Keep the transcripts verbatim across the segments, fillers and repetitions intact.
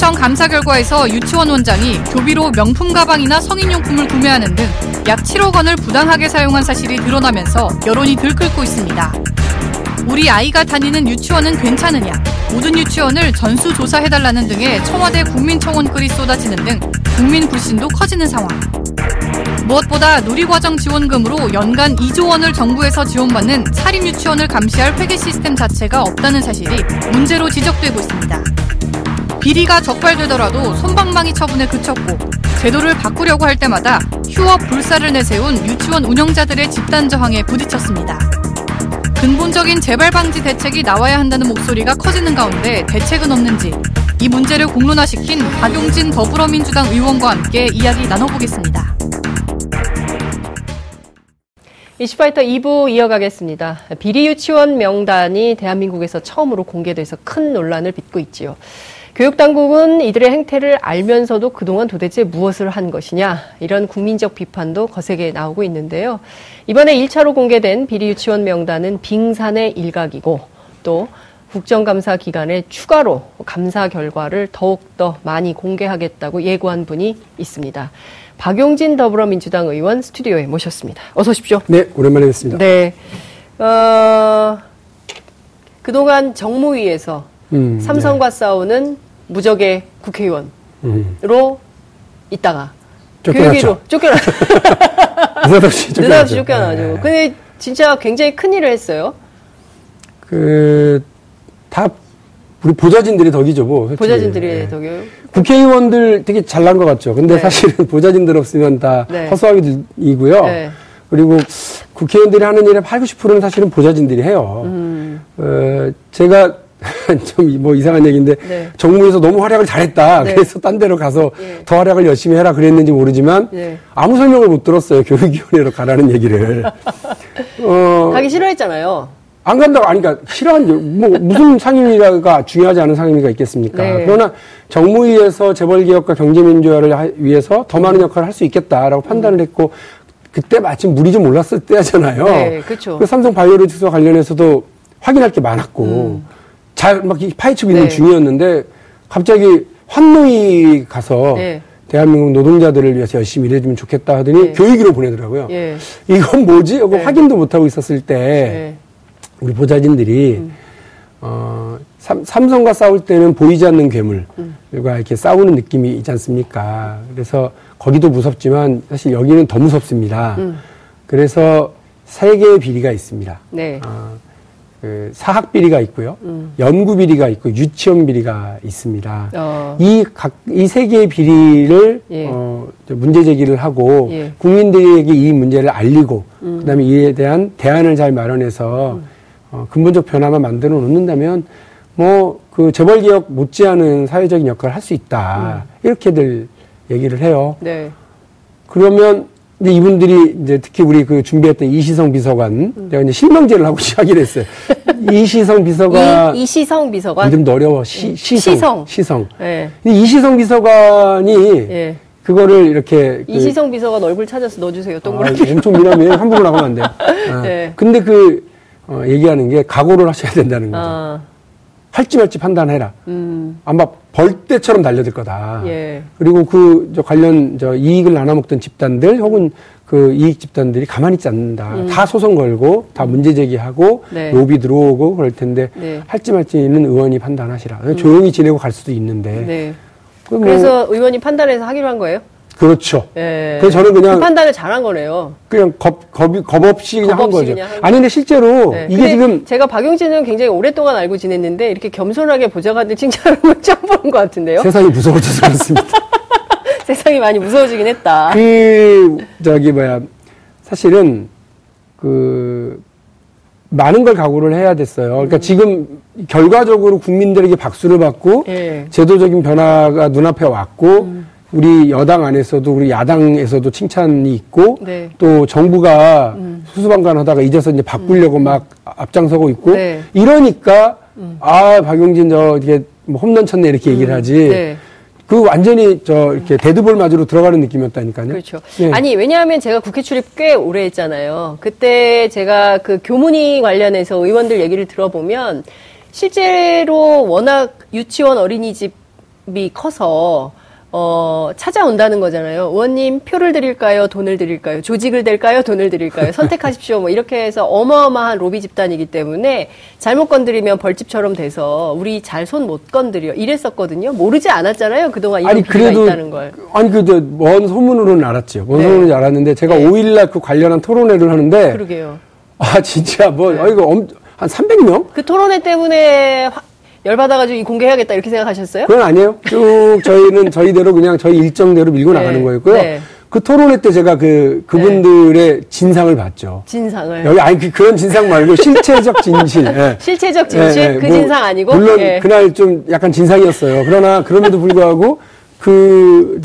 국세청 감사 결과에서 유치원 원장이 교비로 명품 가방이나 성인용품을 구매하는 등 약 칠억 원을 부당하게 사용한 사실이 드러나면서 여론이 들끓고 있습니다. 우리 아이가 다니는 유치원은 괜찮으냐, 모든 유치원을 전수조사해달라는 등의 청와대 국민청원 글이 쏟아지는 등 국민 불신도 커지는 상황. 무엇보다 누리과정 지원금으로 연간 이조 원을 정부에서 지원받는 사립유치원을 감시할 회계 시스템 자체가 없다는 사실이 문제로 지적되고 있습니다. 비리가 적발되더라도 솜방망이 처분에 그쳤고 제도를 바꾸려고 할 때마다 휴업 불사를 내세운 유치원 운영자들의 집단 저항에 부딪혔습니다. 근본적인 재발 방지 대책이 나와야 한다는 목소리가 커지는 가운데 대책은 없는지 이 문제를 공론화시킨 박용진 더불어민주당 의원과 함께 이야기 나눠보겠습니다. 이슈파이터 이 부 이어가겠습니다. 비리 유치원 명단이 대한민국에서 처음으로 공개돼서 큰 논란을 빚고 있지요. 교육당국은 이들의 행태를 알면서도 그동안 도대체 무엇을 한 것이냐 이런 국민적 비판도 거세게 나오고 있는데요. 이번에 일 차로 공개된 비리 유치원 명단은 빙산의 일각이고 또 국정감사 기간에 추가로 감사 결과를 더욱더 많이 공개하겠다고 예고한 분이 있습니다. 박용진 더불어민주당 의원 스튜디오에 모셨습니다. 어서 오십시오. 네, 오랜만에 뵙습니다. 네, 어, 그동안 정무위에서 음, 삼성과 네. 싸우는 무적의 국회의원으로 음. 있다가 교육위로 쫓겨나. 느닷없이 쫓겨나죠. 쫓겨나죠. 네. 근데 진짜 굉장히 큰 일을 했어요. 그 다 우리 보좌진들이 덕이죠, 뭐. 솔직히. 보좌진들이 네. 덕이요. 국회의원들 되게 잘난 것 같죠. 근데 네. 사실은 보좌진들 없으면 다 네. 허수아비들이고요. 네. 그리고 국회의원들이 하는 일의 팔십, 구십 퍼센트는 사실은 보좌진들이 해요. 음. 어, 제가 좀 뭐 이상한 얘기인데 네. 정무에서 너무 활약을 잘했다. 네. 그래서 딴 데로 가서 네. 더 활약을 열심히 해라 그랬는지 모르지만 네. 아무 설명을 못 들었어요. 교육위원회로 가라는 얘기를. 어, 가기 싫어했잖아요. 안 간다고, 아니, 그러니까, 싫어한, 뭐, 무슨 상임위가 중요하지 않은 상임위가 있겠습니까? 네. 그러나, 정무위에서 재벌개혁과 경제민주화를 하, 위해서 더 많은 역할을 할 수 있겠다라고 판단을 했고, 그때 마침 물이 좀 올랐을 때잖아요. 네, 그렇죠. 삼성 바이오로직스와 관련해서도 확인할 게 많았고, 음. 잘 막 파헤치고 있는 네. 중이었는데, 갑자기 환노위 가서, 네. 대한민국 노동자들을 위해서 열심히 일해주면 좋겠다 하더니, 네. 교육위로 보내더라고요. 네. 이건 뭐지? 하고 네. 확인도 못하고 있었을 때, 네. 우리 보좌진들이 음. 어, 삼, 삼성과 싸울 때는 보이지 않는 괴물과 음. 이렇게 싸우는 느낌이 있지 않습니까? 그래서 거기도 무섭지만 사실 여기는 더 무섭습니다. 음. 그래서 세 개의 비리가 있습니다. 네. 어, 그 사학 비리가 있고요, 음. 연구 비리가 있고 유치원 비리가 있습니다. 어. 이 각, 이 세 개의 비리를 예. 어, 문제 제기를 하고 예. 국민들에게 이 문제를 알리고 음. 그다음에 이에 대한 대안을 잘 마련해서. 음. 어, 근본적 변화만 만들어 놓는다면, 뭐, 그 재벌개혁 못지않은 사회적인 역할을 할 수 있다. 음. 이렇게들 얘기를 해요. 네. 그러면, 이제 이분들이, 이제 특히 우리 그 준비했던 이시성 비서관, 음. 내가 이제 실명제를 하고 시작을 했어요. 이시성 비서관. 이, 이시성 비서관. 이름도 어려워. 시, 시성. 시성. 시성. 네. 이시성 비서관이. 네. 그거를 이렇게. 이시성 그, 비서관 얼굴 찾아서 넣어주세요. 동그랗게. 아, 엄청 미남이에요. 함부로 나가면 안 돼요. 아. 네. 근데 그, 어, 얘기하는 게 각오를 하셔야 된다는 거죠. 아. 할지 말지 판단해라. 음. 아마 벌떼처럼 달려들 거다. 예. 그리고 그 저 관련 저 이익을 나눠먹던 집단들 혹은 그 이익 집단들이 가만히 있지 않는다. 음. 다 소송 걸고 다 문제 제기하고 네. 로비 들어오고 그럴 텐데 네. 할지 말지는 의원이 판단하시라. 음. 조용히 지내고 갈 수도 있는데. 네. 뭐 그래서 의원이 판단해서 하기로 한 거예요? 그렇죠. 예. 그래서 저는 그냥. 그 판단을 잘한 거네요. 그냥 겁, 겁, 겁 없이 그냥 겁 없이 한 거죠. 그냥 한 아니, 근데 실제로 네. 이게 근데 지금. 제가 박용진은 굉장히 오랫동안 알고 지냈는데 이렇게 겸손하게 보좌관들 칭찬하는 걸 처음 보는 것 같은데요. 세상이 무서워져서 그렇습니다. 세상이 많이 무서워지긴 했다. 그, 저기, 뭐야. 사실은 그, 많은 걸 각오를 해야 됐어요. 그러니까 음. 지금 결과적으로 국민들에게 박수를 받고 예. 제도적인 변화가 눈앞에 왔고 음. 우리 여당 안에서도 우리 야당에서도 칭찬이 있고 네. 또 정부가 음. 수수방관하다가 이제서 이제 바꾸려고 음. 막 앞장서고 있고 네. 이러니까 음. 아 박용진 저 이게 뭐 홈런 쳤네 이렇게 얘기를 하지 음. 네. 그 완전히 저 이렇게 데드볼 맞으러 들어가는 느낌이었다니까요. 그렇죠. 네. 아니 왜냐하면 제가 국회 출입 꽤 오래 했잖아요. 그때 제가 그 교문위 관련해서 의원들 얘기를 들어보면 실제로 워낙 유치원 어린이집 커서 어, 찾아온다는 거잖아요. 의원님 표를 드릴까요? 돈을 드릴까요? 조직을 댈까요? 돈을 드릴까요? 선택하십시오. 뭐 이렇게 해서 어마어마한 로비 집단이기 때문에 잘못 건드리면 벌집처럼 돼서 우리 잘 손 못 건드려 이랬었거든요. 모르지 않았잖아요. 그동안 이런 비리가 있다는 걸. 아니 그래도 먼 소문으로는 알았죠. 먼 네. 소문으로는 알았는데 제가 네. 오일날 그 관련한 토론회를 하는데 그러게요. 아 진짜 뭐 네. 아, 이거 엄, 한 삼백 명? 그 토론회 때문에 화, 열받아가지고 공개해야겠다 이렇게 생각하셨어요? 그건 아니에요. 쭉 저희는 저희대로 그냥 저희 일정대로 밀고 네, 나가는 거였고요. 네. 그 토론회 때 제가 그, 그분들의 네. 진상을 봤죠. 진상을? 여기, 아니, 그, 그런 진상 말고 실체적 진실. 네. 실체적 진실? 네, 네. 그 뭐, 진상 아니고? 물론 네. 그날 좀 약간 진상이었어요. 그러나 그럼에도 불구하고 그,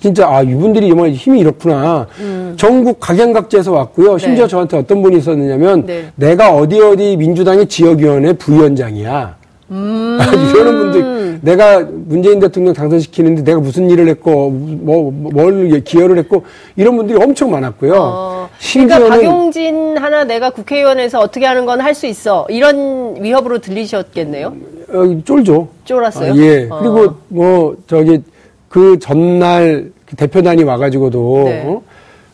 진짜, 아, 이분들이 정말 힘이 이렇구나. 음. 전국 각양각지에서 왔고요. 심지어 네. 저한테 어떤 분이 있었냐면 네. 내가 어디 어디 민주당의 지역위원회 부위원장이야. 음. 이러는 분들, 내가 문재인 대통령 당선시키는데 내가 무슨 일을 했고, 뭐, 뭘 기여를 했고, 이런 분들이 엄청 많았고요. 어, 그러니까 박용진 하나 내가 국회의원에서 어떻게 하는 건 할 수 있어. 이런 위협으로 들리셨겠네요? 어, 쫄죠. 쫄았어요? 아, 예. 어. 그리고 뭐, 저기, 그 전날 대표단이 와가지고도, 네. 어?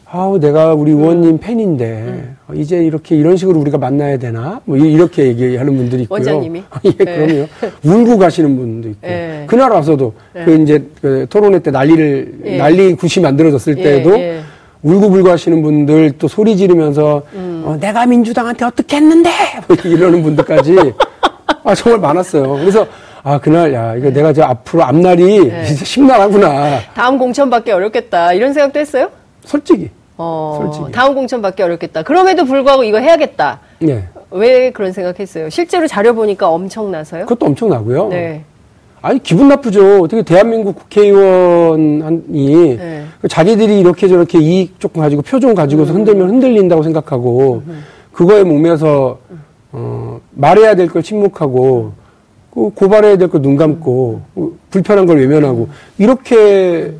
아우, 내가 우리 의원님 음. 팬인데, 음. 이제 이렇게 이런 식으로 우리가 만나야 되나? 뭐, 이렇게 얘기하는 분들이 있고요. 원장님이? 예, 네. 그럼요. 울고 가시는 분도 있고. 네. 그날 와서도, 네. 그 이제 그 토론회 때 난리를, 네. 난리 굿이 만들어졌을 네. 때에도, 네. 울고불고 하시는 분들 또 소리 지르면서, 음. 어, 내가 민주당한테 어떻게 했는데! 뭐 이러는 분들까지, 아, 정말 많았어요. 그래서, 아, 그날, 야, 이거 네. 내가 저 앞으로 앞날이 네. 이제 심란하구나. 다음 공천받기 어렵겠다. 이런 생각도 했어요? 솔직히. 어, 솔직히. 다음 공천 받기 어렵겠다. 그럼에도 불구하고 이거 해야겠다. 네. 왜 그런 생각했어요? 실제로 자료 보니까 엄청나서요? 그것도 엄청나고요. 네. 아니, 기분 나쁘죠. 어떻게 대한민국 국회의원이 네. 자기들이 이렇게 저렇게 이익 조금 가지고 표정 가지고서 음. 흔들면 흔들린다고 생각하고 음. 그거에 몸에서 어, 말해야 될 걸 침묵하고 고발해야 될 걸 눈 감고 음. 불편한 걸 외면하고 이렇게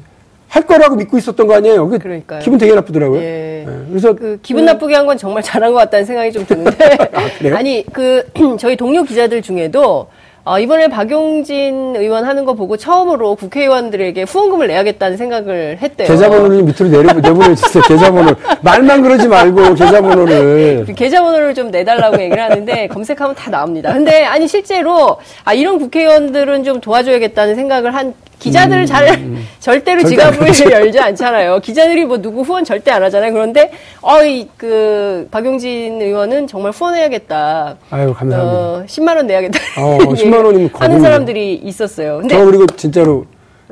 할 거라고 믿고 있었던 거 아니에요. 그러니까요. 기분 되게 나쁘더라고요. 예. 네. 그래서 그 기분 나쁘게 한 건 정말 잘한 것 같다는 생각이 좀 드는데. 아, 그래요? 아니 그 저희 동료 기자들 중에도 어, 이번에 박용진 의원 하는 거 보고 처음으로 국회의원들에게 후원금을 내야겠다는 생각을 했대요. 계좌번호를 밑으로 내려 내보내주세요. 계좌번호 말만 그러지 말고 계좌번호를 계좌번호를 좀 내달라고 얘기를 하는데 검색하면 다 나옵니다. 근데 아니 실제로 아 이런 국회의원들은 좀 도와줘야겠다는 생각을 한. 기자들을 음, 잘, 음. 절대로 지갑을 열지 않잖아요. 기자들이 뭐 누구 후원 절대 안 하잖아요. 그런데, 어이, 그, 박용진 의원은 정말 후원해야겠다. 아유, 감사합니다. 어, 십만 원 내야겠다. 어, 십만 원이면 하는 사람들이 있었어요. 근데. 저 그리고 진짜로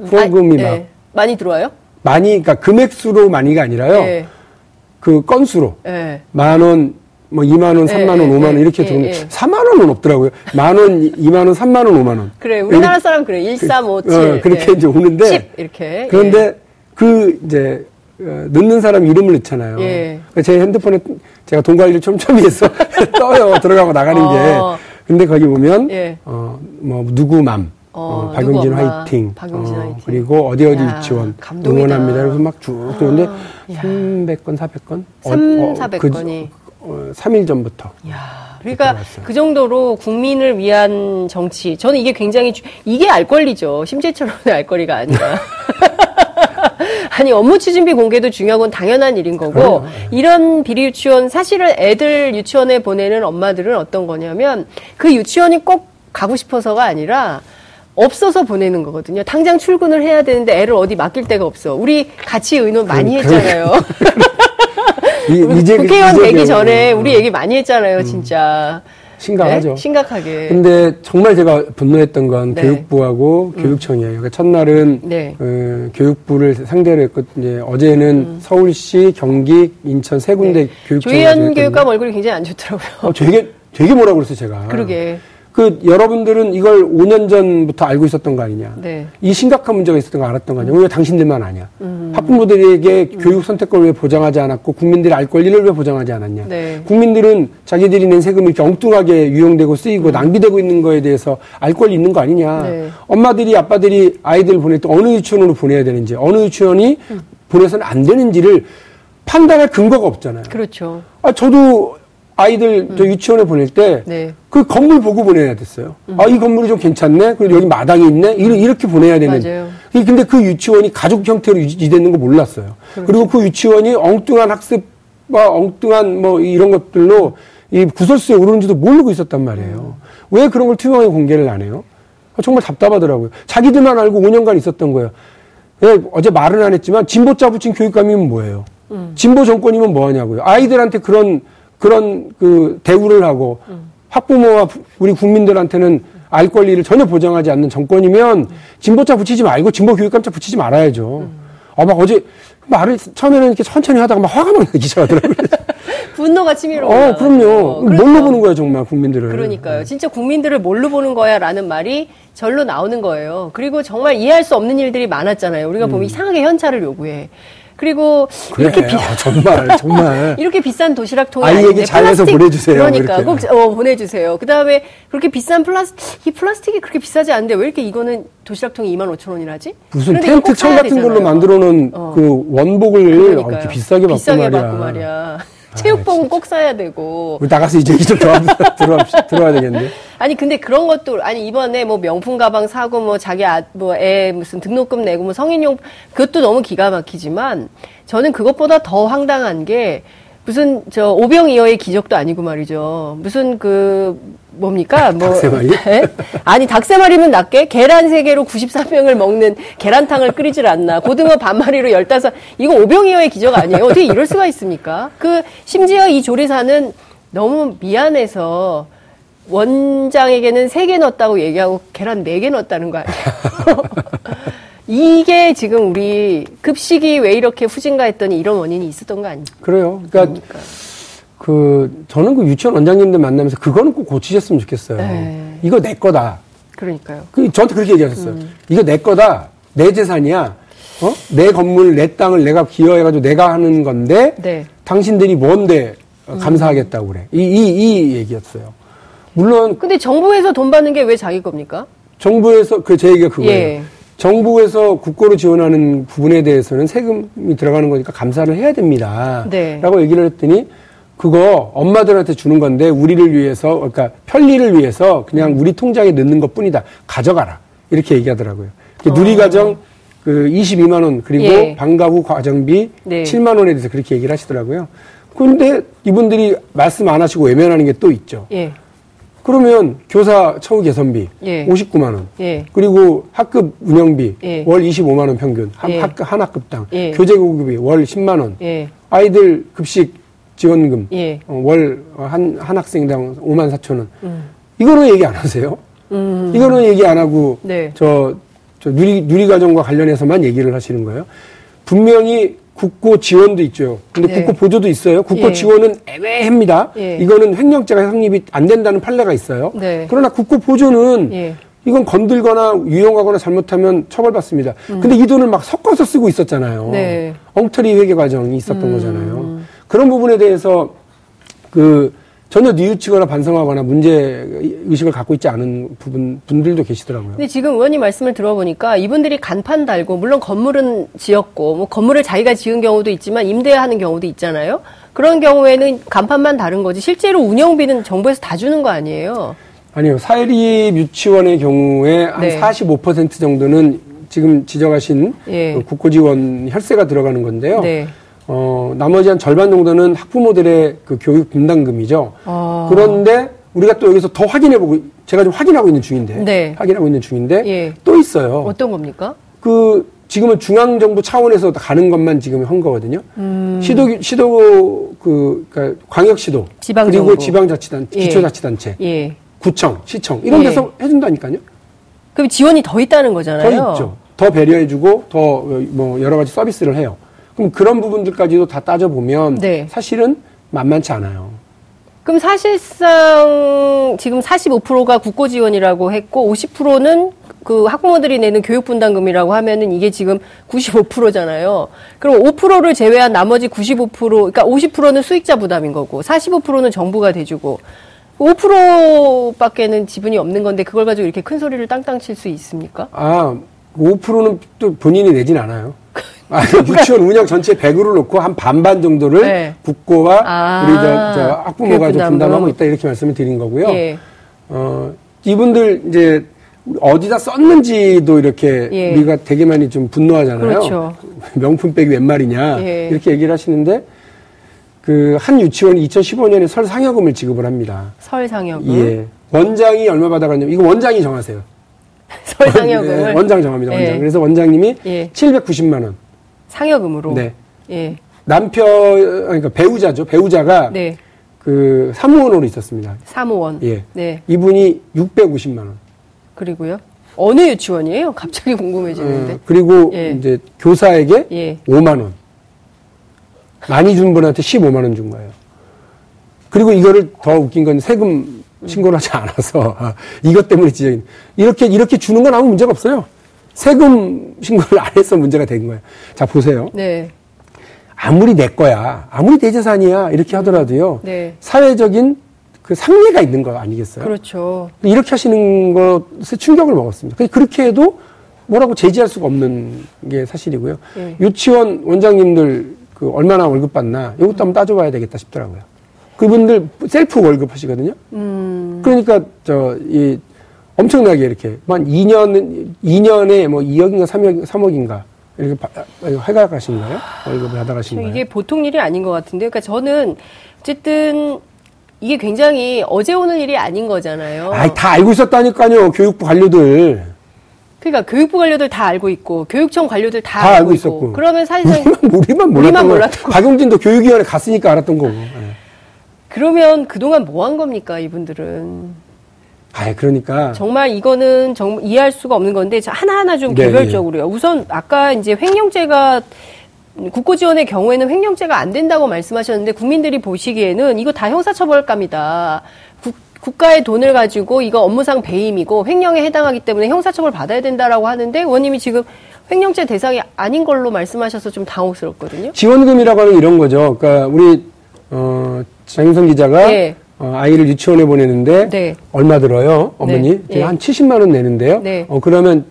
후원금이 아, 막. 네. 많이 들어와요? 많이, 그러니까 금액수로 많이가 아니라요. 네. 그 건수로. 네. 만 원. 뭐 이만 원, 예, 삼만 원, 예, 오만 원 이렇게 예, 들어오는데 예. 사만 원은 없더라고요. 만 원, 이만 원, 삼만 원, 오만 원. 그래, 우리나라 사람 그래. 일, 삼, 오, 칠. 어, 그렇게 예. 이제 오는데 십 이렇게. 그런데 예. 그 이제 넣는 사람 이름을 넣잖아요. 예. 제 핸드폰에 제가 돈 관리를 촘촘히 해서 떠요. 들어가고 나가는 어. 게. 근데 거기 보면 예. 어, 뭐 누구 맘. 어, 어, 박용진 화이팅. 박용진 어, 화이팅. 그리고 어디 어디 야, 유치원 감동이다. 응원합니다. 그래서 막 쭉 그런데 아, 삼백 건, 사백 건? 삼, 어, 어, 사백 건이. 그, 삼 일 전부터. 야, 그러니까 들어갔어요. 그 정도로 국민을 위한 정치. 저는 이게 굉장히 주, 이게 알 권리죠. 심재철원의 알 권리가 아니라. 아니 업무 추진비 공개도 중요한 건 당연한 일인 거고 그럼요. 이런 비리 유치원 사실은 애들 유치원에 보내는 엄마들은 어떤 거냐면 그 유치원이 꼭 가고 싶어서가 아니라. 없어서 보내는 거거든요. 당장 출근을 해야 되는데 애를 어디 맡길 데가 없어. 우리 같이 의논 많이 그, 했잖아요. 이, 이제, 국회의원 되기 이제, 전에 어. 우리 얘기 많이 했잖아요. 음. 진짜. 심각하죠. 네? 심각하게. 근데 정말 제가 분노했던 건 네. 교육부하고 음. 교육청이에요. 그러니까 첫날은 네. 어, 교육부를 상대로 했고 이제 어제는 음. 서울시, 경기, 인천 세 군데 네. 교육청이 조희연 교육감 얼굴이 굉장히 안 좋더라고요. 어, 되게 되게 뭐라 그랬어요, 제가. 그러게. 그, 여러분들은 이걸 오 년 전부터 알고 있었던 거 아니냐. 네. 이 심각한 문제가 있었던 거 알았던 거 아니냐. 왜 당신들만 아냐. 음. 학부모들에게 음. 교육 선택권을 왜 보장하지 않았고, 국민들의 알 권리를 왜 보장하지 않았냐. 네. 국민들은 자기들이 낸 세금이 이렇게 엉뚱하게 유용되고 쓰이고 음. 낭비되고 있는 거에 대해서 알 권리 있는 거 아니냐. 네. 엄마들이, 아빠들이 아이들 보낼 때 어느 유치원으로 보내야 되는지, 어느 유치원이 음. 보내서는 안 되는지를 판단할 근거가 없잖아요. 그렇죠. 아, 저도 아이들 음. 저 유치원에 보낼 때 네. 그 건물 보고 보내야 됐어요. 음. 아, 이 건물이 좀 괜찮네. 그리고 여기 마당이 있네. 이렇게 보내야 되는. 맞아요. 근데 그 유치원이 가족 형태로 유지되는 거 몰랐어요. 그렇죠. 그리고 그 유치원이 엉뚱한 학습과 엉뚱한 뭐 이런 것들로 이 구설수에 오르는지도 모르고 있었단 말이에요. 음. 왜 그런 걸 투명하게 공개를 안 해요? 정말 답답하더라고요. 자기들만 알고 오 년간 있었던 거예요. 어제 말은 안 했지만 진보 짜부친 교육감이면 뭐예요? 음. 진보 정권이면 뭐하냐고요. 아이들한테 그런 그런 그 대우를 하고 음. 학부모와 우리 국민들한테는 알 권리를 전혀 보장하지 않는 정권이면 음. 진보차 붙이지 말고 진보 교육감차 붙이지 말아야죠. 음. 아, 막 어제 말을 처음에는 이렇게 천천히 하다가 막 화가 막 나기 시작하더라고요. 분노가 치밀어. 어, 그럼요. 그렇죠. 뭘로 보는 거야 정말 국민들을. 그러니까요. 진짜 국민들을 뭘로 보는 거야라는 말이 절로 나오는 거예요. 그리고 정말 이해할 수 없는 일들이 많았잖아요. 우리가 음. 보면 이상하게 현찰을 요구해. 그리고 그래, 이렇게 비... 아, 정말 정말 이렇게 비싼 도시락 통에 아이 얘기 잘해서 보내주세요. 그러니까 꼭 어, 보내주세요. 그 다음에 그렇게 비싼 플라스틱 이 플라스틱이 그렇게 비싸지 않은데 왜 이렇게 이거는 도시락 통이 이만 오천 원이라지? 무슨 텐트 철 같은 되잖아요. 걸로 만들어놓은 어. 그 원복을 아, 이렇게 비싸게 받고 비싸게 말이야. 받고 말이야. 체육복은 아, 꼭 사야 되고. 우리 나가서 이제 좀 들어갑시다. 들어와야 되겠네. 아니, 근데 그런 것도, 아니, 이번에 뭐 명품 가방 사고 뭐 자기 아, 뭐 애 무슨 등록금 내고 뭐 성인용, 그것도 너무 기가 막히지만 저는 그것보다 더 황당한 게 무슨 저 오병이어의 기적도 아니고 말이죠. 무슨 그, 뭡니까? 뭐. 닭세마리? 아니, 닭세마리면 낫게? 계란 세 개로 구십삼 명을 먹는 계란탕을 끓이질 않나. 고등어 반마리로 십오, 이거 오병이어의 기적 아니에요? 어떻게 이럴 수가 있습니까? 그, 심지어 이 조리사는 너무 미안해서 원장에게는 세 개 넣었다고 얘기하고 계란 네 개 넣었다는 거 아니에요? 이게 지금 우리 급식이 왜 이렇게 후진가 했더니 이런 원인이 있었던 거 아니에요? 그래요. 그러니까, 그러니까. 그, 저는 그 유치원 원장님들 만나면서 그거는 꼭 고치셨으면 좋겠어요. 에이. 이거 내 거다. 그러니까요. 그, 저한테 그렇게 얘기하셨어요. 음. 이거 내 거다. 내 재산이야. 어? 내 건물, 내 땅을 내가 기여해가지고 내가 하는 건데, 네. 당신들이 뭔데 감사하겠다고 그래. 이, 이, 이 얘기였어요. 물론. 근데 정부에서 돈 받는 게 왜 자기 겁니까? 정부에서, 그, 제 얘기가 그거예요. 예. 정부에서 국고로 지원하는 부분에 대해서는 세금이 들어가는 거니까 감사를 해야 됩니다. 네. 라고 얘기를 했더니 그거 엄마들한테 주는 건데 우리를 위해서, 그러니까 편리를 위해서 그냥 우리 통장에 넣는 것 뿐이다. 가져가라. 이렇게 얘기하더라고요. 어. 누리과정 그 이십이만 원 그리고 예. 방과후 과정비 네. 칠만 원에 대해서 그렇게 얘기를 하시더라고요. 그런데 이분들이 말씀 안 하시고 외면하는 게 또 있죠. 예. 그러면 교사 처우 개선비 예. 오십구만 원 예. 그리고 학급 운영비 예. 월 이십오만 원 평균 한, 예. 학급, 한 학급당 예. 교재 공급비 월 십만 원 예. 아이들 급식 지원금 예. 어, 월 한 한 학생당 오만 사천 원 음. 이거는 얘기 안 하세요? 음. 이거는 얘기 안 하고 네. 저, 저 누리 누리과정과 관련해서만 얘기를 하시는 거예요. 분명히 국고 지원도 있죠. 근데 네. 국고 보조도 있어요. 국고 예. 지원은 애매합니다. 예. 이거는 횡령죄가 성립이 안 된다는 판례가 있어요. 네. 그러나 국고 보조는 예. 이건 건들거나 유용하거나 잘못하면 처벌받습니다. 음. 근데 이 돈을 막 섞어서 쓰고 있었잖아요. 네. 엉터리 회계 과정이 있었던 음. 거잖아요. 그런 부분에 대해서 그 전혀 뉘우치거나 반성하거나 문제 의식을 갖고 있지 않은 부분, 분들도 계시더라고요. 근데 지금 의원님 말씀을 들어보니까 이분들이 간판 달고, 물론 건물은 지었고, 뭐 건물을 자기가 지은 경우도 있지만 임대하는 경우도 있잖아요. 그런 경우에는 간판만 다른 거지, 실제로 운영비는 정부에서 다 주는 거 아니에요? 아니요. 사립 유치원의 경우에 한 네. 사십오 퍼센트 정도는 지금 지적하신 예. 국고지원 혈세가 들어가는 건데요. 네. 어, 나머지 한 절반 정도는 학부모들의 그 교육 분담금이죠. 아. 그런데 우리가 또 여기서 더 확인해보고, 제가 좀 확인하고 있는 중인데, 네. 확인하고 있는 중인데, 예. 또 있어요. 어떤 겁니까? 그, 지금은 중앙정부 차원에서 가는 것만 지금 한 거거든요. 음. 시도, 시도, 그, 그러니까 광역시도. 지방정부. 그리고 지방자치단, 예. 기초자치단체. 예. 구청, 시청. 이런 예. 데서 해준다니까요. 그럼 지원이 더 있다는 거잖아요. 더 있죠. 더 배려해주고, 더 뭐, 여러 가지 서비스를 해요. 그럼 그런 부분들까지도 다 따져보면 네. 사실은 만만치 않아요. 그럼 사실상 지금 사십오 퍼센트가 국고지원이라고 했고 오십 퍼센트는 그 학부모들이 내는 교육분담금이라고 하면은 이게 지금 구십오 퍼센트잖아요. 그럼 오 퍼센트를 제외한 나머지 구십오 퍼센트, 그러니까 오십 퍼센트는 수익자 부담인 거고 사십오 퍼센트는 정부가 대주고 오 퍼센트밖에는 지분이 없는 건데 그걸 가지고 이렇게 큰 소리를 땅땅 칠 수 있습니까? 아, 오 퍼센트는 또 본인이 내진 않아요. 아니, 그러니까. 유치원 운영 전체 백으로 놓고 한 반반 정도를 네. 국고와 아, 우리 저, 저 학부모가 좀 분담하고 있다 이렇게 말씀을 드린 거고요. 예. 어, 이분들 이제 어디다 썼는지도 이렇게 예. 우리가 되게 많이 좀 분노하잖아요. 그렇죠. 명품백이 웬 말이냐 예. 이렇게 얘기를 하시는데 그 한 유치원이 이천십오 년에 설 상여금을 지급을 합니다. 설 상여금. 예. 원장이 얼마 받아가냐면 이거 원장이 정하세요. 설 상여금을. 예, 원장 정합니다. 원장. 예. 그래서 원장님이 예. 칠백구십만 원. 상여금으로. 네. 예. 남편 그러니까 배우자죠. 배우자가 네. 그 사무원으로 있었습니다. 사무원. 예. 네. 이분이 육백오십만 원. 그리고요. 어느 유치원이에요? 갑자기 궁금해지는데. 어, 그리고 예. 이제 교사에게 예. 오만 원. 많이 준 분한테 십오만 원 준 거예요. 그리고 이거를 더 웃긴 건 세금 신고를 하지 않아서 이것 때문에 지적이 이렇게 이렇게 주는 건 아무 문제가 없어요. 세금 신고를 안 해서 문제가 된 거예요. 자 보세요. 네. 아무리 내 거야, 아무리 내 재산이야 이렇게 하더라도요. 네. 사회적인 그 상례가 있는 거 아니겠어요? 그렇죠. 이렇게 하시는 것에 충격을 먹었습니다. 그렇게 해도 뭐라고 제지할 수가 없는 게 사실이고요. 네. 유치원 원장님들 그 얼마나 월급 받나 이것도 한번 따져봐야 되겠다 싶더라고요. 그분들 셀프 월급 하시거든요. 음. 그러니까 저 이 엄청나게 이렇게 만 이 년 이 년에 뭐 이억인가 삼억, 삼억인가 이렇게 해가가신 거예요? 월급을 받아가신 거예요? 이게 보통 일이 아닌 것 같은데, 그러니까 저는 어쨌든. 이게 굉장히 어제 오는 일이 아닌 거잖아요. 아이, 다 알고 있었다니까요. 교육부 관료들. 그러니까 교육부 관료들 다 알고 있고 교육청 관료들 다, 다 알고, 알고 있었고. 있고. 그러면 사실상 우리만, 우리만 몰랐던 거. 박용진도 교육위원회 갔으니까 알았던 거고. 네. 그러면 그동안 뭐 한 겁니까 이분들은? 아, 그러니까 정말 이거는 정말 이해할 수가 없는 건데 하나하나 좀 네, 개별적으로요. 네. 우선 아까 이제 횡령죄가 국고지원의 경우에는 횡령죄가 안 된다고 말씀하셨는데 국민들이 보시기에는 이거 다 형사처벌감이다. 국, 국가의 돈을 가지고 이거 업무상 배임이고 횡령에 해당하기 때문에 형사처벌 받아야 된다라고 하는데 의원님이 지금 횡령죄 대상이 아닌 걸로 말씀하셔서 좀 당혹스럽거든요. 지원금이라고 하는 이런 거죠. 그러니까 우리 어, 장윤성 기자가 네. 어, 아이를 유치원에 보내는데 네. 얼마 들어요? 어머니? 네. 한 칠십만 원 내는데요. 네. 어, 그러면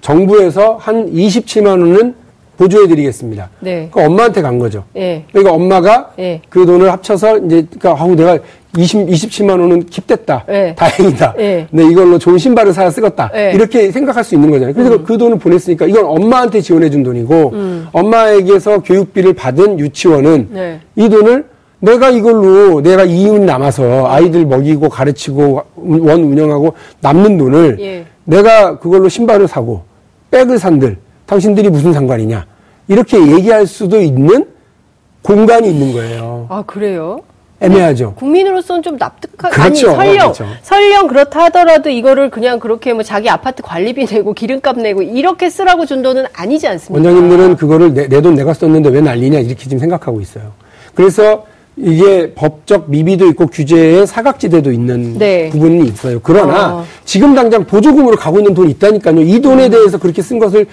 정부에서 한 이십칠만 원은 보조해드리겠습니다. 네. 그 엄마한테 간 거죠. 예. 그러니까 엄마가 예. 그 돈을 합쳐서 이제 그러니까 아우 내가 이십칠만 원은 킵됐다. 예. 다행이다. 예. 네, 이걸로 좋은 신발을 사야 쓰겄다. 예. 이렇게 생각할 수 있는 거잖아요. 그래서 음. 그 돈을 보냈으니까 이건 엄마한테 지원해준 돈이고 음. 엄마에게서 교육비를 받은 유치원은 네. 이 돈을 내가 이걸로 내가 이윤 남아서 아이들 먹이고 가르치고 원 운영하고 남는 돈을 예. 내가 그걸로 신발을 사고 백을 산들. 당신들이 무슨 상관이냐 이렇게 얘기할 수도 있는 공간이 있는 거예요. 아 그래요? 애매하죠. 국민으로서는 좀 납득하. 그렇죠. 아니 설령 그렇죠. 설령 그렇다 하더라도 이거를 그냥 그렇게 뭐 자기 아파트 관리비 내고 기름값 내고 이렇게 쓰라고 준 돈은 아니지 않습니까? 원장님들은 그거를 내, 내 돈 내가 썼는데 왜 난리냐 이렇게 지금 생각하고 있어요. 그래서 이게 법적 미비도 있고 규제의 사각지대도 있는 네. 부분이 있어요. 그러나 어. 지금 당장 보조금으로 가고 있는 돈이 있다니까요. 이 돈에 음. 대해서 그렇게 쓴 것을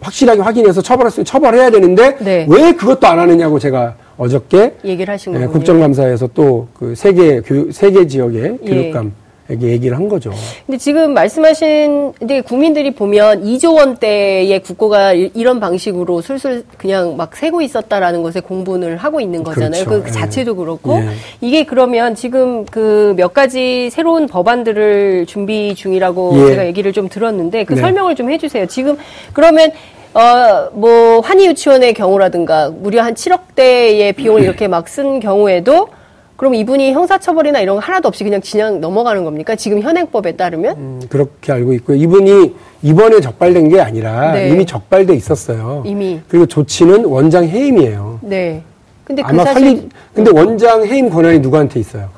확실하게 확인해서 처벌할 수 있는 처벌해야 되는데 네. 왜 그것도 안 하느냐고 제가 어저께 얘기를 하신 거예요. 예, 국정감사에서 또 그 세 개 교육 세 개 지역의 예. 교육감에게 얘기를 한 거죠. 근데 지금 말씀하신 근데 국민들이 보면 이조 원대의 국고가 이런 방식으로 술술 그냥 막 새고 있었다라는 것에 공분을 하고 있는 거잖아요. 그렇죠. 그 예. 자체도 그렇고 예. 이게 그러면 지금 그 몇 가지 새로운 법안들을 준비 중이라고 예. 제가 얘기를 좀 들었는데 그 네. 설명을 좀 해주세요. 지금 그러면 어, 뭐, 환희유치원의 경우라든가, 무려 한 칠억대의 비용을 이렇게 막 쓴 경우에도, 그럼 이분이 형사처벌이나 이런 거 하나도 없이 그냥 그냥 넘어가는 겁니까? 지금 현행법에 따르면? 음, 그렇게 알고 있고요. 이분이 이번에 적발된 게 아니라 네. 이미 적발돼 있었어요. 이미. 그리고 조치는 원장 해임이에요. 네. 근데 아마 그 사실. 환리, 근데 원장 해임 권한이 누구한테 있어요?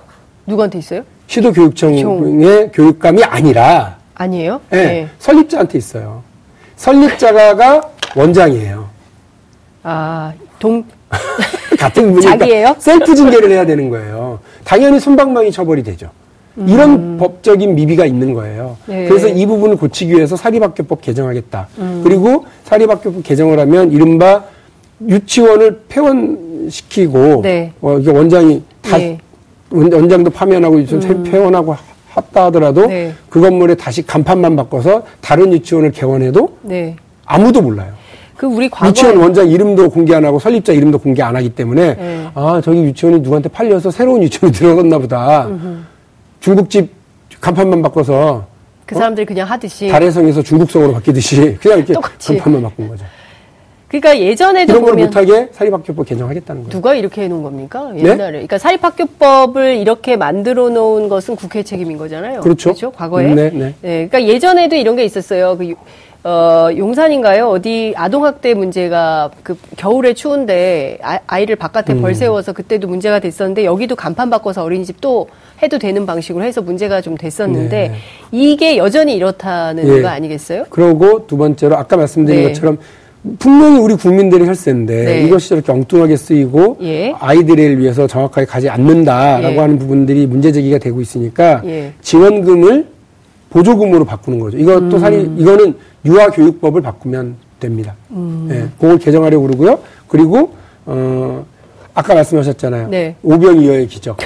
누구한테 있어요? 시도교육청의 총. 교육감이 아니라. 아니에요? 네. 네. 설립자한테 있어요. 설립자가 원장이에요. 아, 동 같은 분이니까 자기예요? 셀프 징계를 해야 되는 거예요. 당연히 솜방망이 처벌이 되죠. 음. 이런 법적인 미비가 있는 거예요. 네. 그래서 이 부분을 고치기 위해서 사립학교법 개정하겠다. 음. 그리고 사립학교법 개정을 하면 이른바 유치원을 폐원시키고 네. 어, 이게 원장이 다 네. 원장도 파면하고 유치원 음. 폐원하고. 합다 하더라도 네. 그 건물에 다시 간판만 바꿔서 다른 유치원을 개원해도 네. 아무도 몰라요. 그 우리 과거에... 유치원 원장 이름도 공개 안 하고 설립자 이름도 공개 안 하기 때문에 네. 아 저기 유치원이 누구한테 팔려서 새로운 유치원이 들어갔나 보다. 음흠. 중국집 간판만 바꿔서 그 사람들이 어? 그냥 하듯이 달해성에서 중국성으로 바뀌듯이 그냥 이렇게 똑같이. 간판만 바꾼 거죠. 그러니까 예전에도 이런 걸 못하게 사립학교법 개정하겠다는 거예요. 누가 이렇게 해놓은 겁니까? 옛날에. 네? 그러니까 사립학교법을 이렇게 만들어 놓은 것은 국회 책임인 거잖아요. 그렇죠. 그렇죠? 과거에. 네, 네. 네, 그러니까 예전에도 이런 게 있었어요. 그, 어, 용산인가요? 어디 아동학대 문제가 그 겨울에 추운데 아, 아이를 바깥에 음. 벌세워서 그때도 문제가 됐었는데 여기도 간판 바꿔서 어린이집 또 해도 되는 방식으로 해서 문제가 좀 됐었는데 네. 이게 여전히 이렇다는 네. 거 아니겠어요? 그러고 두 번째로 아까 말씀드린 네. 것처럼 분명히 우리 국민들의 혈세인데 네. 이것이 저렇게 엉뚱하게 쓰이고 예. 아이들을 위해서 정확하게 가지 않는다라고 예. 하는 부분들이 문제제기가 되고 있으니까 예. 지원금을 보조금으로 바꾸는 거죠. 이것도 음. 사실 이거는 유아교육법을 바꾸면 됩니다. 음. 예, 그걸 개정하려고 그러고요. 그리고 어, 아까 말씀하셨잖아요. 네. 오병 이어의 기적.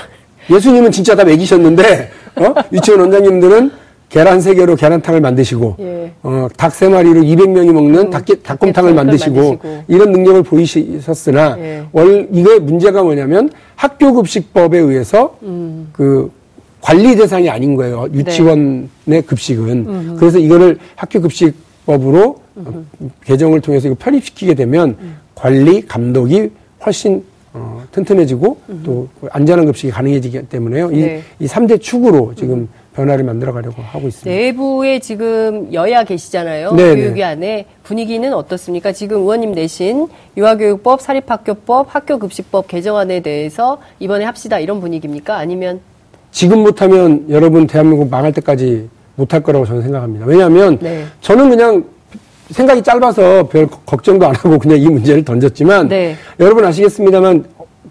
예수님은 진짜 다 먹이셨는데 어? 유치원 원장님들은 계란 세 개로 계란탕을 만드시고 예. 어, 닭 세 마리로 이백 명이 먹는 음, 닭기, 닭곰탕을 만드시고, 만드시고 이런 능력을 보이셨으나 예. 월, 이게 문제가 뭐냐면 학교급식법에 의해서 음. 그 관리 대상이 아닌 거예요. 유치원의 네. 급식은. 음흠. 그래서 이거를 학교급식법으로 어, 개정을 통해서 이거 편입시키게 되면 음. 관리, 감독이 훨씬 어, 튼튼해지고 음흠. 또 안전한 급식이 가능해지기 때문에요. 네. 이, 이 삼 대 축으로 지금 음. 변화를 만들어가려고 하고 있습니다. 내부에 지금 여야 계시잖아요. 네네. 교육위 안에 분위기는 어떻습니까? 지금 의원님 내신 유아교육법, 사립학교법, 학교급식법 개정안에 대해서 이번에 합시다 이런 분위기입니까? 아니면 지금 못하면 여러분 대한민국 망할 때까지 못할 거라고 저는 생각합니다. 왜냐하면 네. 저는 그냥 생각이 짧아서 별 걱정도 안 하고 그냥 이 문제를 던졌지만 네. 여러분 아시겠습니다만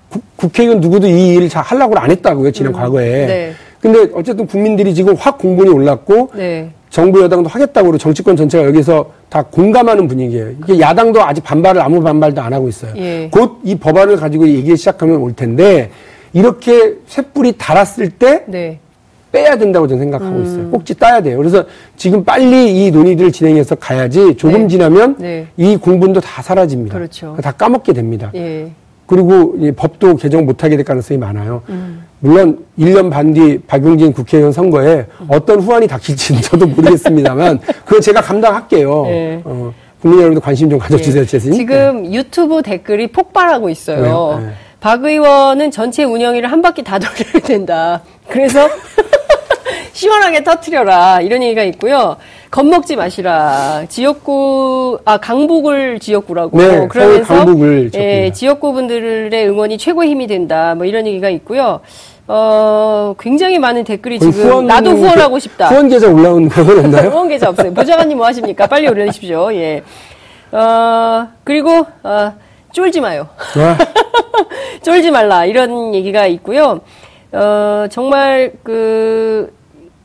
구, 국회의원 누구도 이 일을 잘 하려고 안 했다고요. 지난 음. 과거에. 네. 근데 어쨌든 국민들이 지금 확 공분이 올랐고 네. 정부 여당도 하겠다고 정치권 전체가 여기서 다 공감하는 분위기예요. 이게 야당도 아직 반발을 아무 반발도 안 하고 있어요. 예. 곧 이 법안을 가지고 얘기를 시작하면 올 텐데 이렇게 쇳불이 달았을 때 네. 빼야 된다고 저는 생각하고 음. 있어요. 꼭지 따야 돼요. 그래서 지금 빨리 이 논의들을 진행해서 가야지 조금 네. 지나면 네. 이 공분도 다 사라집니다. 그렇죠. 다 까먹게 됩니다. 예. 그리고 이 법도 개정 못하게 될 가능성이 많아요. 음. 물론 일 년 반 뒤 박용진 국회의원 선거에 어떤 후환이 닥칠지는 저도 모르겠습니다만 그거 제가 감당할게요. 네. 어, 국민 여러분도 관심 좀 가져주세요. 네. 지금 네. 유튜브 댓글이 폭발하고 있어요. 네. 박 의원은 전체 운영위를 한 바퀴 다 돌려야 된다. 그래서 시원하게 터트려라 이런 얘기가 있고요. 겁먹지 마시라. 지역구 아 강북을 지역구라고 네, 그러면서 강북을 예, 지역구 분들의 응원이 최고의 힘이 된다. 뭐 이런 얘기가 있고요. 어 굉장히 많은 댓글이 지금 후원, 나도 후원하고 싶다. 후원 계좌 올라온 거 없나요? 후원 계좌 없어요. 보좌관님 뭐 하십니까? 빨리 올려주십시오. 예. 어 그리고 어, 쫄지 마요. 쫄지 말라 이런 얘기가 있고요. 어 정말 그.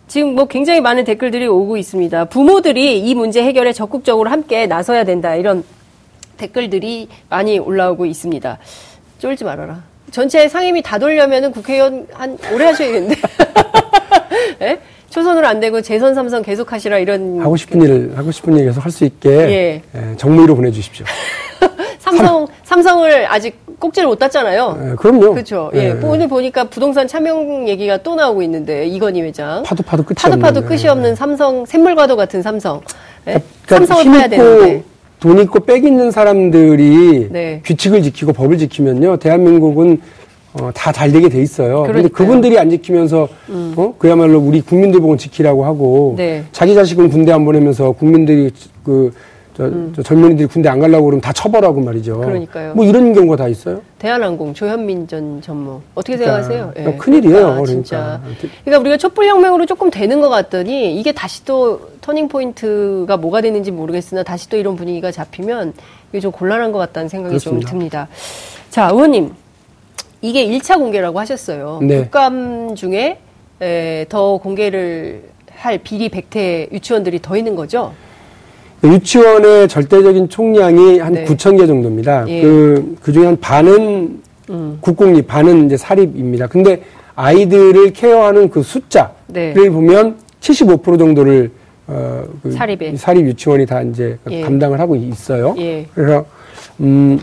지금 뭐 굉장히 많은 댓글들이 오고 있습니다. 부모들이 이 문제 해결에 적극적으로 함께 나서야 된다. 이런 댓글들이 많이 올라오고 있습니다. 쫄지 말아라. 전체 상임위 다 돌려면은 국회의원 한 오래 하셔야겠는데. 네? 초선으로 안 되고 재선 삼선 계속 하시라 이런. 하고 싶은 일을, 하고 싶은 일 계속 할 수 있게 예. 예, 정무위로 보내주십시오. 삼성, 삼성을 아직 꼭지를 못 땄잖아요. 예, 그럼요. 그렇죠. 예, 예, 오늘 예. 보니까 부동산 차명 얘기가 또 나오고 있는데 이건희 회장. 파도 파도 끝이 파도 없는. 파도 끝이 예. 없는 삼성, 샘물과도 같은 삼성. 예? 그러니까 삼성을 파야 되는데. 돈 있고 빽 있는 사람들이 네. 규칙을 지키고 법을 지키면요. 대한민국은 어, 다 잘 되게 돼 있어요. 그런데 그분들이 안 지키면서 음. 어? 그야말로 우리 국민들 보고 지키라고 하고 네. 자기 자식은 군대 안 보내면서 국민들이 그 저, 음. 저 젊은이들이 군대 안 가려고 그러면 다 처벌하고 말이죠. 그러니까요. 뭐 이런 경우가 다 있어요. 대한항공 조현민 전 전무 어떻게 그러니까, 생각하세요? 예. 큰일이에요. 아, 그러니까. 진짜. 그러니까 우리가 촛불혁명으로 조금 되는 것 같더니 이게 다시 또 터닝 포인트가 뭐가 되는지 모르겠으나 다시 또 이런 분위기가 잡히면 이게 좀 곤란한 것 같다는 생각이 그렇습니다. 좀 듭니다. 자, 의원님 이게 일 차 공개라고 하셨어요. 네. 국감 중에 에, 더 공개를 할 비리 백태 유치원들이 더 있는 거죠? 유치원의 절대적인 총량이 한 네. 구천 개 정도입니다. 예. 그, 그 중에 한 반은 음. 국공립, 반은 이제 사립입니다. 근데 아이들을 케어하는 그 숫자를 네. 보면 칠십오 퍼센트 정도를 어, 그 사립에. 사립 유치원이 다 이제 예. 감당을 하고 있어요. 예. 그래서, 음,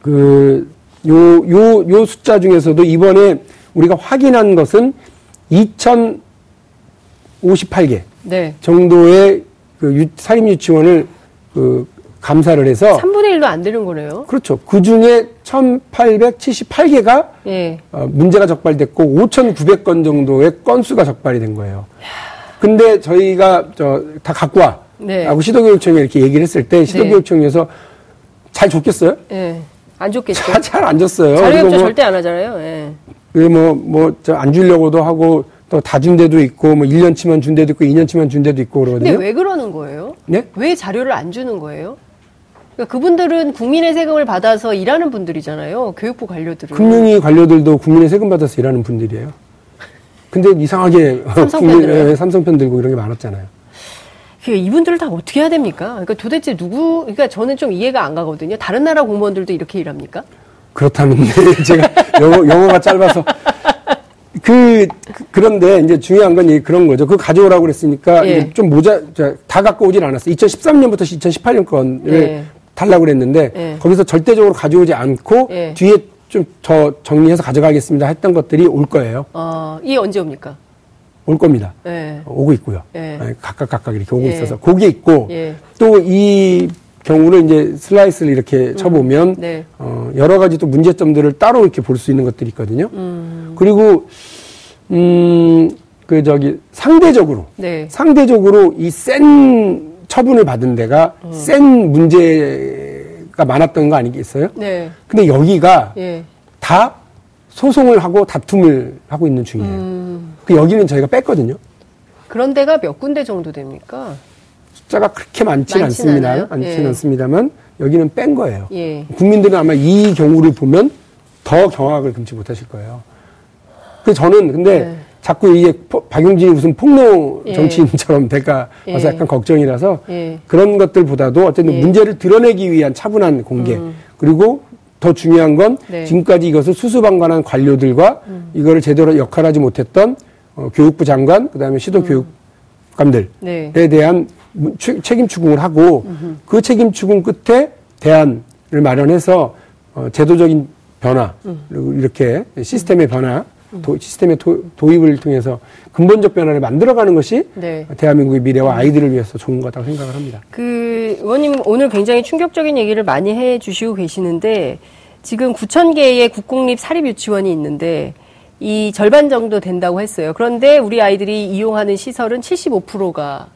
그, 요, 요, 요 숫자 중에서도 이번에 우리가 확인한 것은 이천오십팔 개 네. 정도의 그 유, 사립 유치원을 그 감사를 해서. 삼분의 일도 안 되는 거네요. 그렇죠. 그 중에 천팔백칠십팔 개가 예. 어, 문제가 적발됐고, 오천구백 건 정도의 건수가 적발이 된 거예요. 이야. 근데 저희가 저 다 갖고 와 네. 하고 시도교육청에 이렇게 얘기를 했을 때 시도교육청에서 네. 잘 줬겠어요? 예, 네. 안 줬겠죠. 잘 안 줬어요. 자료협조 뭐, 절대 안 하잖아요. 예. 네. 뭐 뭐 저 안 주려고도 하고 또 다 준 데도 있고 뭐 일 년치만 준 데도 있고 이 년치만 준 데도 있고 그러거든요. 근데 왜 그러는 거예요? 네? 왜 자료를 안 주는 거예요? 그러니까 그분들은 국민의 세금을 받아서 일하는 분들이잖아요. 교육부 관료들은. 금융위 관료들도 국민의 세금 받아서 일하는 분들이에요. 근데 이상하게 삼성편 삼성편 들고 이런 게 많았잖아요. 이분들을 다 어떻게 해야 됩니까? 그러니까 도대체 누구? 그러니까 저는 좀 이해가 안 가거든요. 다른 나라 공무원들도 이렇게 일합니까? 그렇다면 제가 영어, 영어가 짧아서 그, 그 그런데 이제 중요한 건 그런 거죠. 그거 가져오라고 그랬으니까 예. 좀 모자 다 갖고 오진 않았어. 이천십삼 년부터 이천십팔 년 건을 예. 달라고 그랬는데 예. 거기서 절대적으로 가져오지 않고 예. 뒤에. 좀 더 정리해서 가져가겠습니다 했던 것들이 올 거예요. 아, 이게 언제 옵니까? 올 겁니다. 예. 오고 있고요. 예. 각각 각각 이렇게 오고 예. 있어서 그게 있고 예. 또 이 경우를 이제 슬라이스를 이렇게 쳐보면 음. 네. 어, 여러 가지 또 문제점들을 따로 이렇게 볼 수 있는 것들이 있거든요. 음. 그리고 음, 그 저기 상대적으로 네. 상대적으로 이 센 처분을 받은 데가 음. 센 문제 가 많았던 거 아니겠어요? 네. 근데 여기가 예. 다 소송을 하고 다툼을 하고 있는 중이에요. 음. 그 여기는 저희가 뺐거든요. 그런 데가 몇 군데 정도 됩니까? 숫자가 그렇게 많지는 않습니다. 많지는 예. 않습니다만 여기는 뺀 거예요. 예. 국민들은 아마 이 경우를 보면 더 경악을 금치 못하실 거예요. 그 저는 근데 예. 자꾸 이게 박용진이 무슨 폭로 정치인처럼 될까 와서 예. 약간 걱정이라서 예. 그런 것들보다도 어쨌든 예. 문제를 드러내기 위한 차분한 공개 음. 그리고 더 중요한 건 네. 지금까지 이것을 수수방관한 관료들과 음. 이거를 제대로 역할하지 못했던 어, 교육부 장관 그다음에 시도교육감들에 음. 네. 대한 추, 책임 추궁을 하고 음흠. 그 책임 추궁 끝에 대안을 마련해서 어, 제도적인 변화 음. 그리고 이렇게 시스템의 음. 변화 도, 시스템의 도, 도입을 통해서 근본적 변화를 만들어가는 것이 네. 대한민국의 미래와 아이들을 위해서 좋은 거라고 생각을 합니다. 그 의원님 오늘 굉장히 충격적인 얘기를 많이 해주시고 계시는데 지금 구천 개의 국공립 사립 유치원이 있는데 이 절반 정도 된다고 했어요. 그런데 우리 아이들이 이용하는 시설은 칠십오 퍼센트가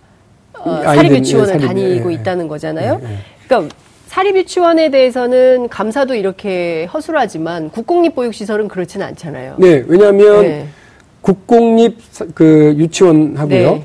어, 사립 유치원을 예, 다니고 예, 있다는 거잖아요. 예, 예. 그러니까 사립 유치원에 대해서는 감사도 이렇게 허술하지만 국공립 보육시설은 그렇지는 않잖아요. 네, 왜냐하면 네. 국공립 그 유치원하고요 네.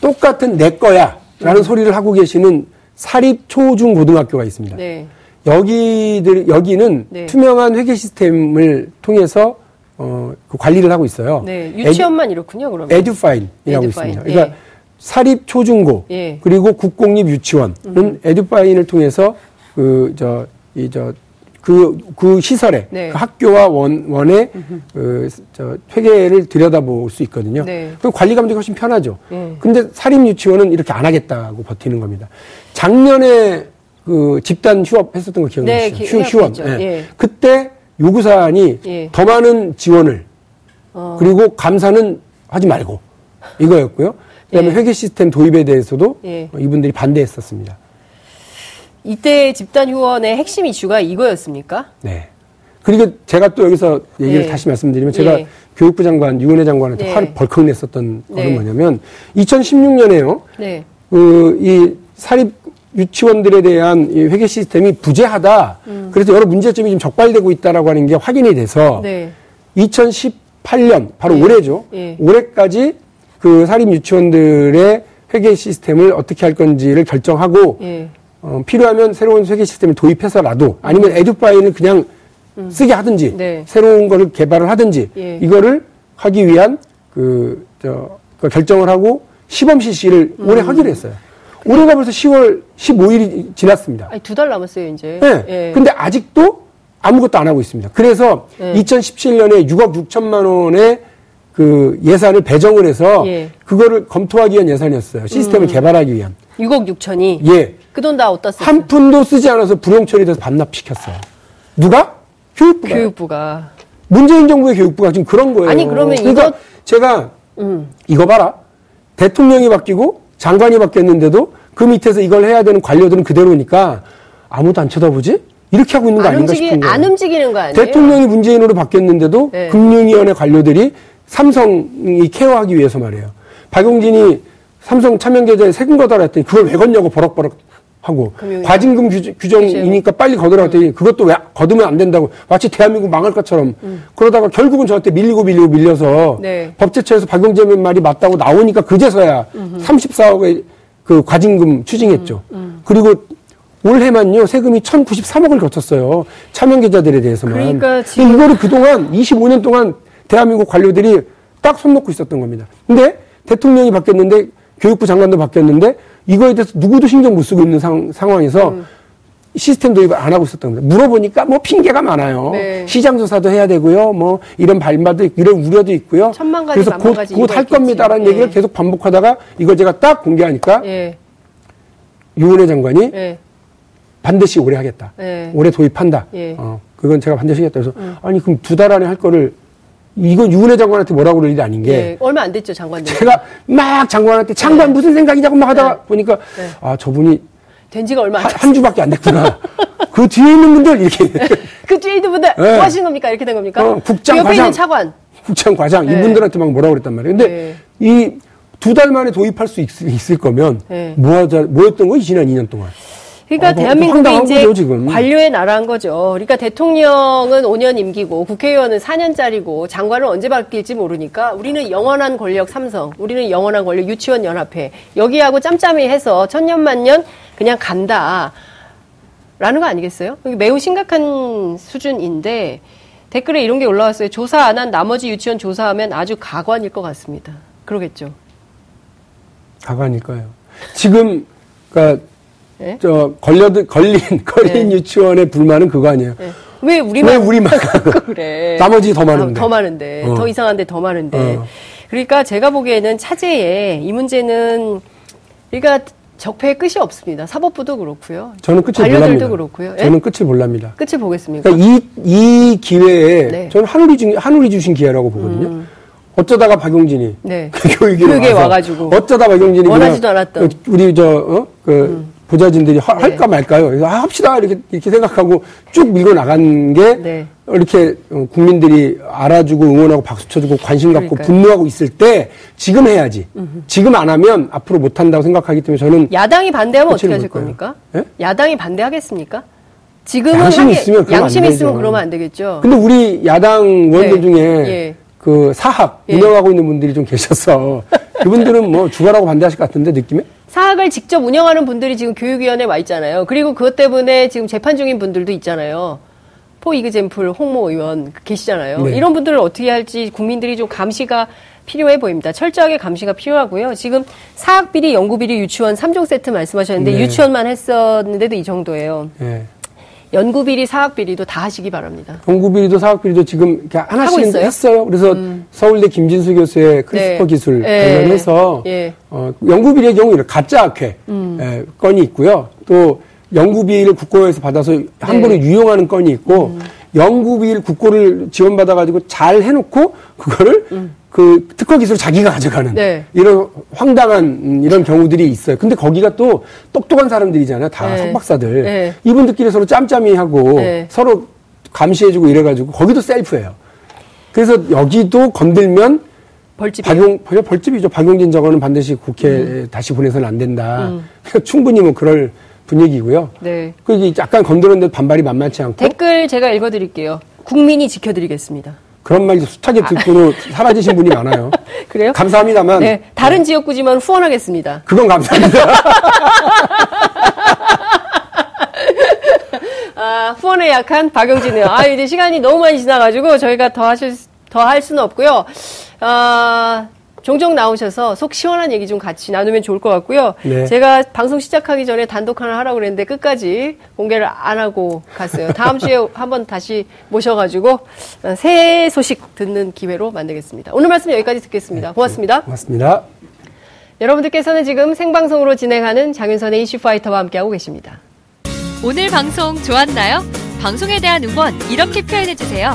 똑같은 내 거야라는 음. 소리를 하고 계시는 사립 초중고등학교가 있습니다. 네. 여기들 여기는 네. 투명한 회계 시스템을 통해서 어, 그 관리를 하고 있어요. 네, 유치원만 에듀, 이렇군요. 그러면 에듀파인이라고 있습니다. 그러니까 네. 사립 초중고 네. 그리고 국공립 유치원은 음. 에듀파인을 통해서 그, 저, 이, 저, 그, 그 시설에, 네. 그 학교와 원, 원의, 그, 저, 회계를 들여다볼 수 있거든요. 네. 그럼 관리 감독이 훨씬 편하죠. 네. 근데 사립 유치원은 이렇게 안 하겠다고 버티는 겁니다. 작년에 그 집단 휴업 했었던 거 기억나시죠? 네, 휴, 휴업. 네. 예. 그때 요구사안이 예. 더 많은 지원을, 어. 그리고 감사는 하지 말고, 이거였고요. 그 다음에 예. 회계 시스템 도입에 대해서도 예. 이분들이 반대했었습니다. 이때 집단휴원의 핵심 이슈가 이거였습니까? 네. 그리고 제가 또 여기서 얘기를 네. 다시 말씀드리면 제가 네. 교육부 장관, 유은혜 장관한테 네. 화를 벌컥 냈었던 네. 거는 뭐냐면 이천십육 년에요. 네. 그, 이 사립 유치원들에 대한 이 회계 시스템이 부재하다. 음. 그래서 여러 문제점이 좀 적발되고 있다라고 하는 게 확인이 돼서 네. 이천십팔 년, 바로 네. 올해죠. 네. 올해까지 그 사립 유치원들의 회계 시스템을 어떻게 할 건지를 결정하고 네. 어, 필요하면 새로운 회계 시스템을 도입해서라도 아니면 에듀파인을 그냥 음. 쓰게 하든지 네. 새로운 거를 개발을 하든지 예. 이거를 하기 위한 그, 저, 그 결정을 하고 시범 실시를 음. 올해 하기로 했어요. 그래. 올해가 벌써 시월 십오일이 지났습니다. 아니, 두 달 남았어요 이제. 네. 예. 근데 아직도 아무것도 안 하고 있습니다. 그래서 예. 이천십칠 년에 육억 육천만 원의 그 예산을 배정을 해서 예. 그거를 검토하기 위한 예산이었어요. 시스템을 음. 개발하기 위한. 육억 육천이? 예. 그 돈 다 어디다 썼어요? 한 푼도 쓰지 않아서 불용 처리돼서 반납시켰어요. 누가? 교육부가. 교육부가. 문재인 정부의 교육부가 지금 그런 거예요. 아니 그러면 이거 그러니까 제가 음. 이거 봐라. 대통령이 바뀌고 장관이 바뀌었는데도 그 밑에서 이걸 해야 되는 관료들은 그대로니까 아무도 안 쳐다보지? 이렇게 하고 있는 거 아닌가 싶은 거예요. 안 움직이는 거 아니에요? 대통령이 문재인으로 바뀌었는데도 네. 금융위원회 관료들이 삼성이 케어하기 위해서 말이에요. 박용진이 삼성 차명계좌에 세금 거다라 했더니 그걸 왜 걷냐고 버럭버럭 하고 과징금 규정, 규정이니까 빨리 거두라고 했더니 음. 그것도 왜 거두면 안 된다고 마치 대한민국 망할 것처럼 음. 그러다가 결국은 저한테 밀리고 밀리고 밀려서 네. 법제처에서 박용진 말이 맞다고 나오니까 그제서야 음흠. 삼십사억의 그 과징금 추징했죠. 음. 음. 그리고 올해만요 세금이 천구십삼억을 거쳤어요. 차명계좌들에 대해서만. 그러니까 지금 이거를 그동안 이십오 년 동안 대한민국 관료들이 딱 손 놓고 있었던 겁니다. 근데 대통령이 바뀌었는데 교육부 장관도 바뀌었는데 이거에 대해서 누구도 신경 못 쓰고 있는 상, 상황에서 음. 시스템 도입을 안 하고 있었던 겁니다. 물어보니까 뭐 핑계가 많아요. 네. 시장 조사도 해야 되고요. 뭐 이런 발마도 이런 우려도 있고요. 천만 가지 그래서 곧 곧 할 겁니다라는 예. 얘기를 계속 반복하다가 이걸 제가 딱 공개하니까 예. 유은혜 장관이 예. 반드시 올해 하겠다. 예. 올해 도입한다. 예. 어, 그건 제가 반드시 하겠다. 그래서 음. 아니 그럼 두 달 안에 할 거를 이건 유은혜 장관한테 뭐라고 그럴 일이 아닌 게. 네, 얼마 안 됐죠, 장관님. 제가 막 장관한테 장관 네. 무슨 생각이냐고 막 하다가 네. 보니까, 네. 아, 저분이. 된 지가 얼마 안 됐어. 한 주밖에 안 됐구나. 그 뒤에 있는 분들, 이렇게. 그 뒤에 있는 분들, 네. 뭐 하시는 겁니까? 이렇게 된 겁니까? 어, 국장, 그 옆에 과장. 있는 차관. 국장, 과장. 네. 이분들한테 막 뭐라고 그랬단 말이에요. 근데 네. 이두 달 만에 도입할 수 있, 있을 거면, 네. 뭐 하자, 뭐였던 거지, 지난 이 년 동안. 그러니까 아, 대한민국이 이제 거죠, 관료의 나라인 거죠. 그러니까 대통령은 오 년 임기고 국회의원은 사 년짜리고 장관은 언제 바뀔지 모르니까 우리는 영원한 권력 삼성, 우리는 영원한 권력 유치원 연합회 여기하고 짬짬이 해서 천년만년 그냥 간다라는 거 아니겠어요? 매우 심각한 수준인데 댓글에 이런 게 올라왔어요. 조사 안 한 나머지 유치원 조사하면 아주 가관일 것 같습니다. 그러겠죠. 가관일까요? 지금 그러니까. 네? 저, 걸려드, 걸린, 걸린 네. 유치원의 불만은 그거 아니에요. 네. 왜 우리만. 왜 우리만. 그래. 나머지 더 많은데. 더 많은데. 어. 더 이상한데 더 많은데. 어. 그러니까 제가 보기에는 차제에 이 문제는, 그러니까 적폐의 끝이 없습니다. 사법부도 그렇고요. 저는 끝을 몰랍니다. 관료들도 그렇고요. 저는 끝을 몰랍니다. 끝을 보겠습니다. 그러니까 이, 이 기회에 네. 저는 하늘이 주신, 하늘이 주신 기회라고 보거든요. 음. 어쩌다가 박용진이. 네. 교육에, 교육에 와가지고. 어쩌다 박용진이. 원하지도 않았던. 우리 저, 어? 그. 음. 보좌진들이 하, 네. 할까 말까요? 그래서 아, 합시다 이렇게 이렇게 생각하고 쭉 밀고 나간 게 네. 이렇게 국민들이 알아주고 응원하고 박수 쳐주고 관심 그러니까요. 갖고 분노하고 있을 때 지금 해야지. 음흠. 지금 안 하면 앞으로 못 한다고 생각하기 때문에 저는 야당이 반대하면 어떻게 하실 겁니까? 네? 야당이 반대하겠습니까? 지금은 양심 있으면 그러면 양심 안 있으면 그러면 안 되겠죠. 근데 우리 야당 의원들 네. 중에 예. 그 사학 예. 운영하고 있는 분들이 좀 계셔서 그분들은 뭐 죽어라고 반대하실 것 같은데 느낌에? 사학을 직접 운영하는 분들이 지금 교육위원회에 와 있잖아요. 그리고 그것 때문에 지금 재판 중인 분들도 있잖아요. 포 이그젠플 홍모 의원 계시잖아요. 네. 이런 분들을 어떻게 할지 국민들이 좀 감시가 필요해 보입니다. 철저하게 감시가 필요하고요. 지금 사학비리, 연구비리, 유치원 삼 종 세트 말씀하셨는데 네. 유치원만 했었는데도 이 정도예요. 네. 연구비리, 사학비리도 다 하시기 바랍니다. 연구비리도 사학비리도 지금 하나씩 했어요. 그래서 음. 서울대 김진수 교수의 크리스퍼 네. 기술 관련해서 예. 예. 어, 연구비리의 경우 이런 가짜 학회 음. 예, 건이 있고요. 또 연구비를 국고에서 받아서 함부로 네. 유용하는 건이 있고 음. 연구비를 국고를 지원받아가지고 잘 해놓고 그거를 음. 그 특허 기술 자기가 가져가는 네. 이런 황당한 이런 경우들이 있어요. 근데 거기가 또 똑똑한 사람들이잖아요. 다 네. 석박사들. 네. 이분들끼리 서로 짬짬이 하고 네. 서로 감시해주고 이래가지고 거기도 셀프예요. 그래서 여기도 건들면 벌집. 박용, 벌집이죠. 박용진 저거는 반드시 국회에 음. 다시 보내서는 안 된다. 음. 충분히 뭐 그럴 분위기고요. 네. 그게 약간 건드렸는데 반발이 만만치 않고. 댓글 제가 읽어드릴게요. 국민이 지켜드리겠습니다. 그런 말 숱하게 듣고도 아. 사라지신 분이 많아요. 그래요? 감사합니다만. 네. 다른 어. 지역구지만 후원하겠습니다. 그건 감사합니다. 아, 후원에 약한 박용진이요. 아, 이제 시간이 너무 많이 지나가지고 저희가 더 하실, 더 할 수는 없고요. 아, 종종 나오셔서 속 시원한 얘기 좀 같이 나누면 좋을 것 같고요. 네. 제가 방송 시작하기 전에 단독 하나 하라고 그랬는데 끝까지 공개를 안 하고 갔어요. 다음 주에 한번 다시 모셔가지고 새해 소식 듣는 기회로 만들겠습니다. 오늘 말씀 여기까지 듣겠습니다. 고맙습니다. 고맙습니다. 여러분들께서는 지금 생방송으로 진행하는 장윤선의 이슈파이터와 함께하고 계십니다. 오늘 방송 좋았나요? 방송에 대한 응원 이렇게 표현해주세요.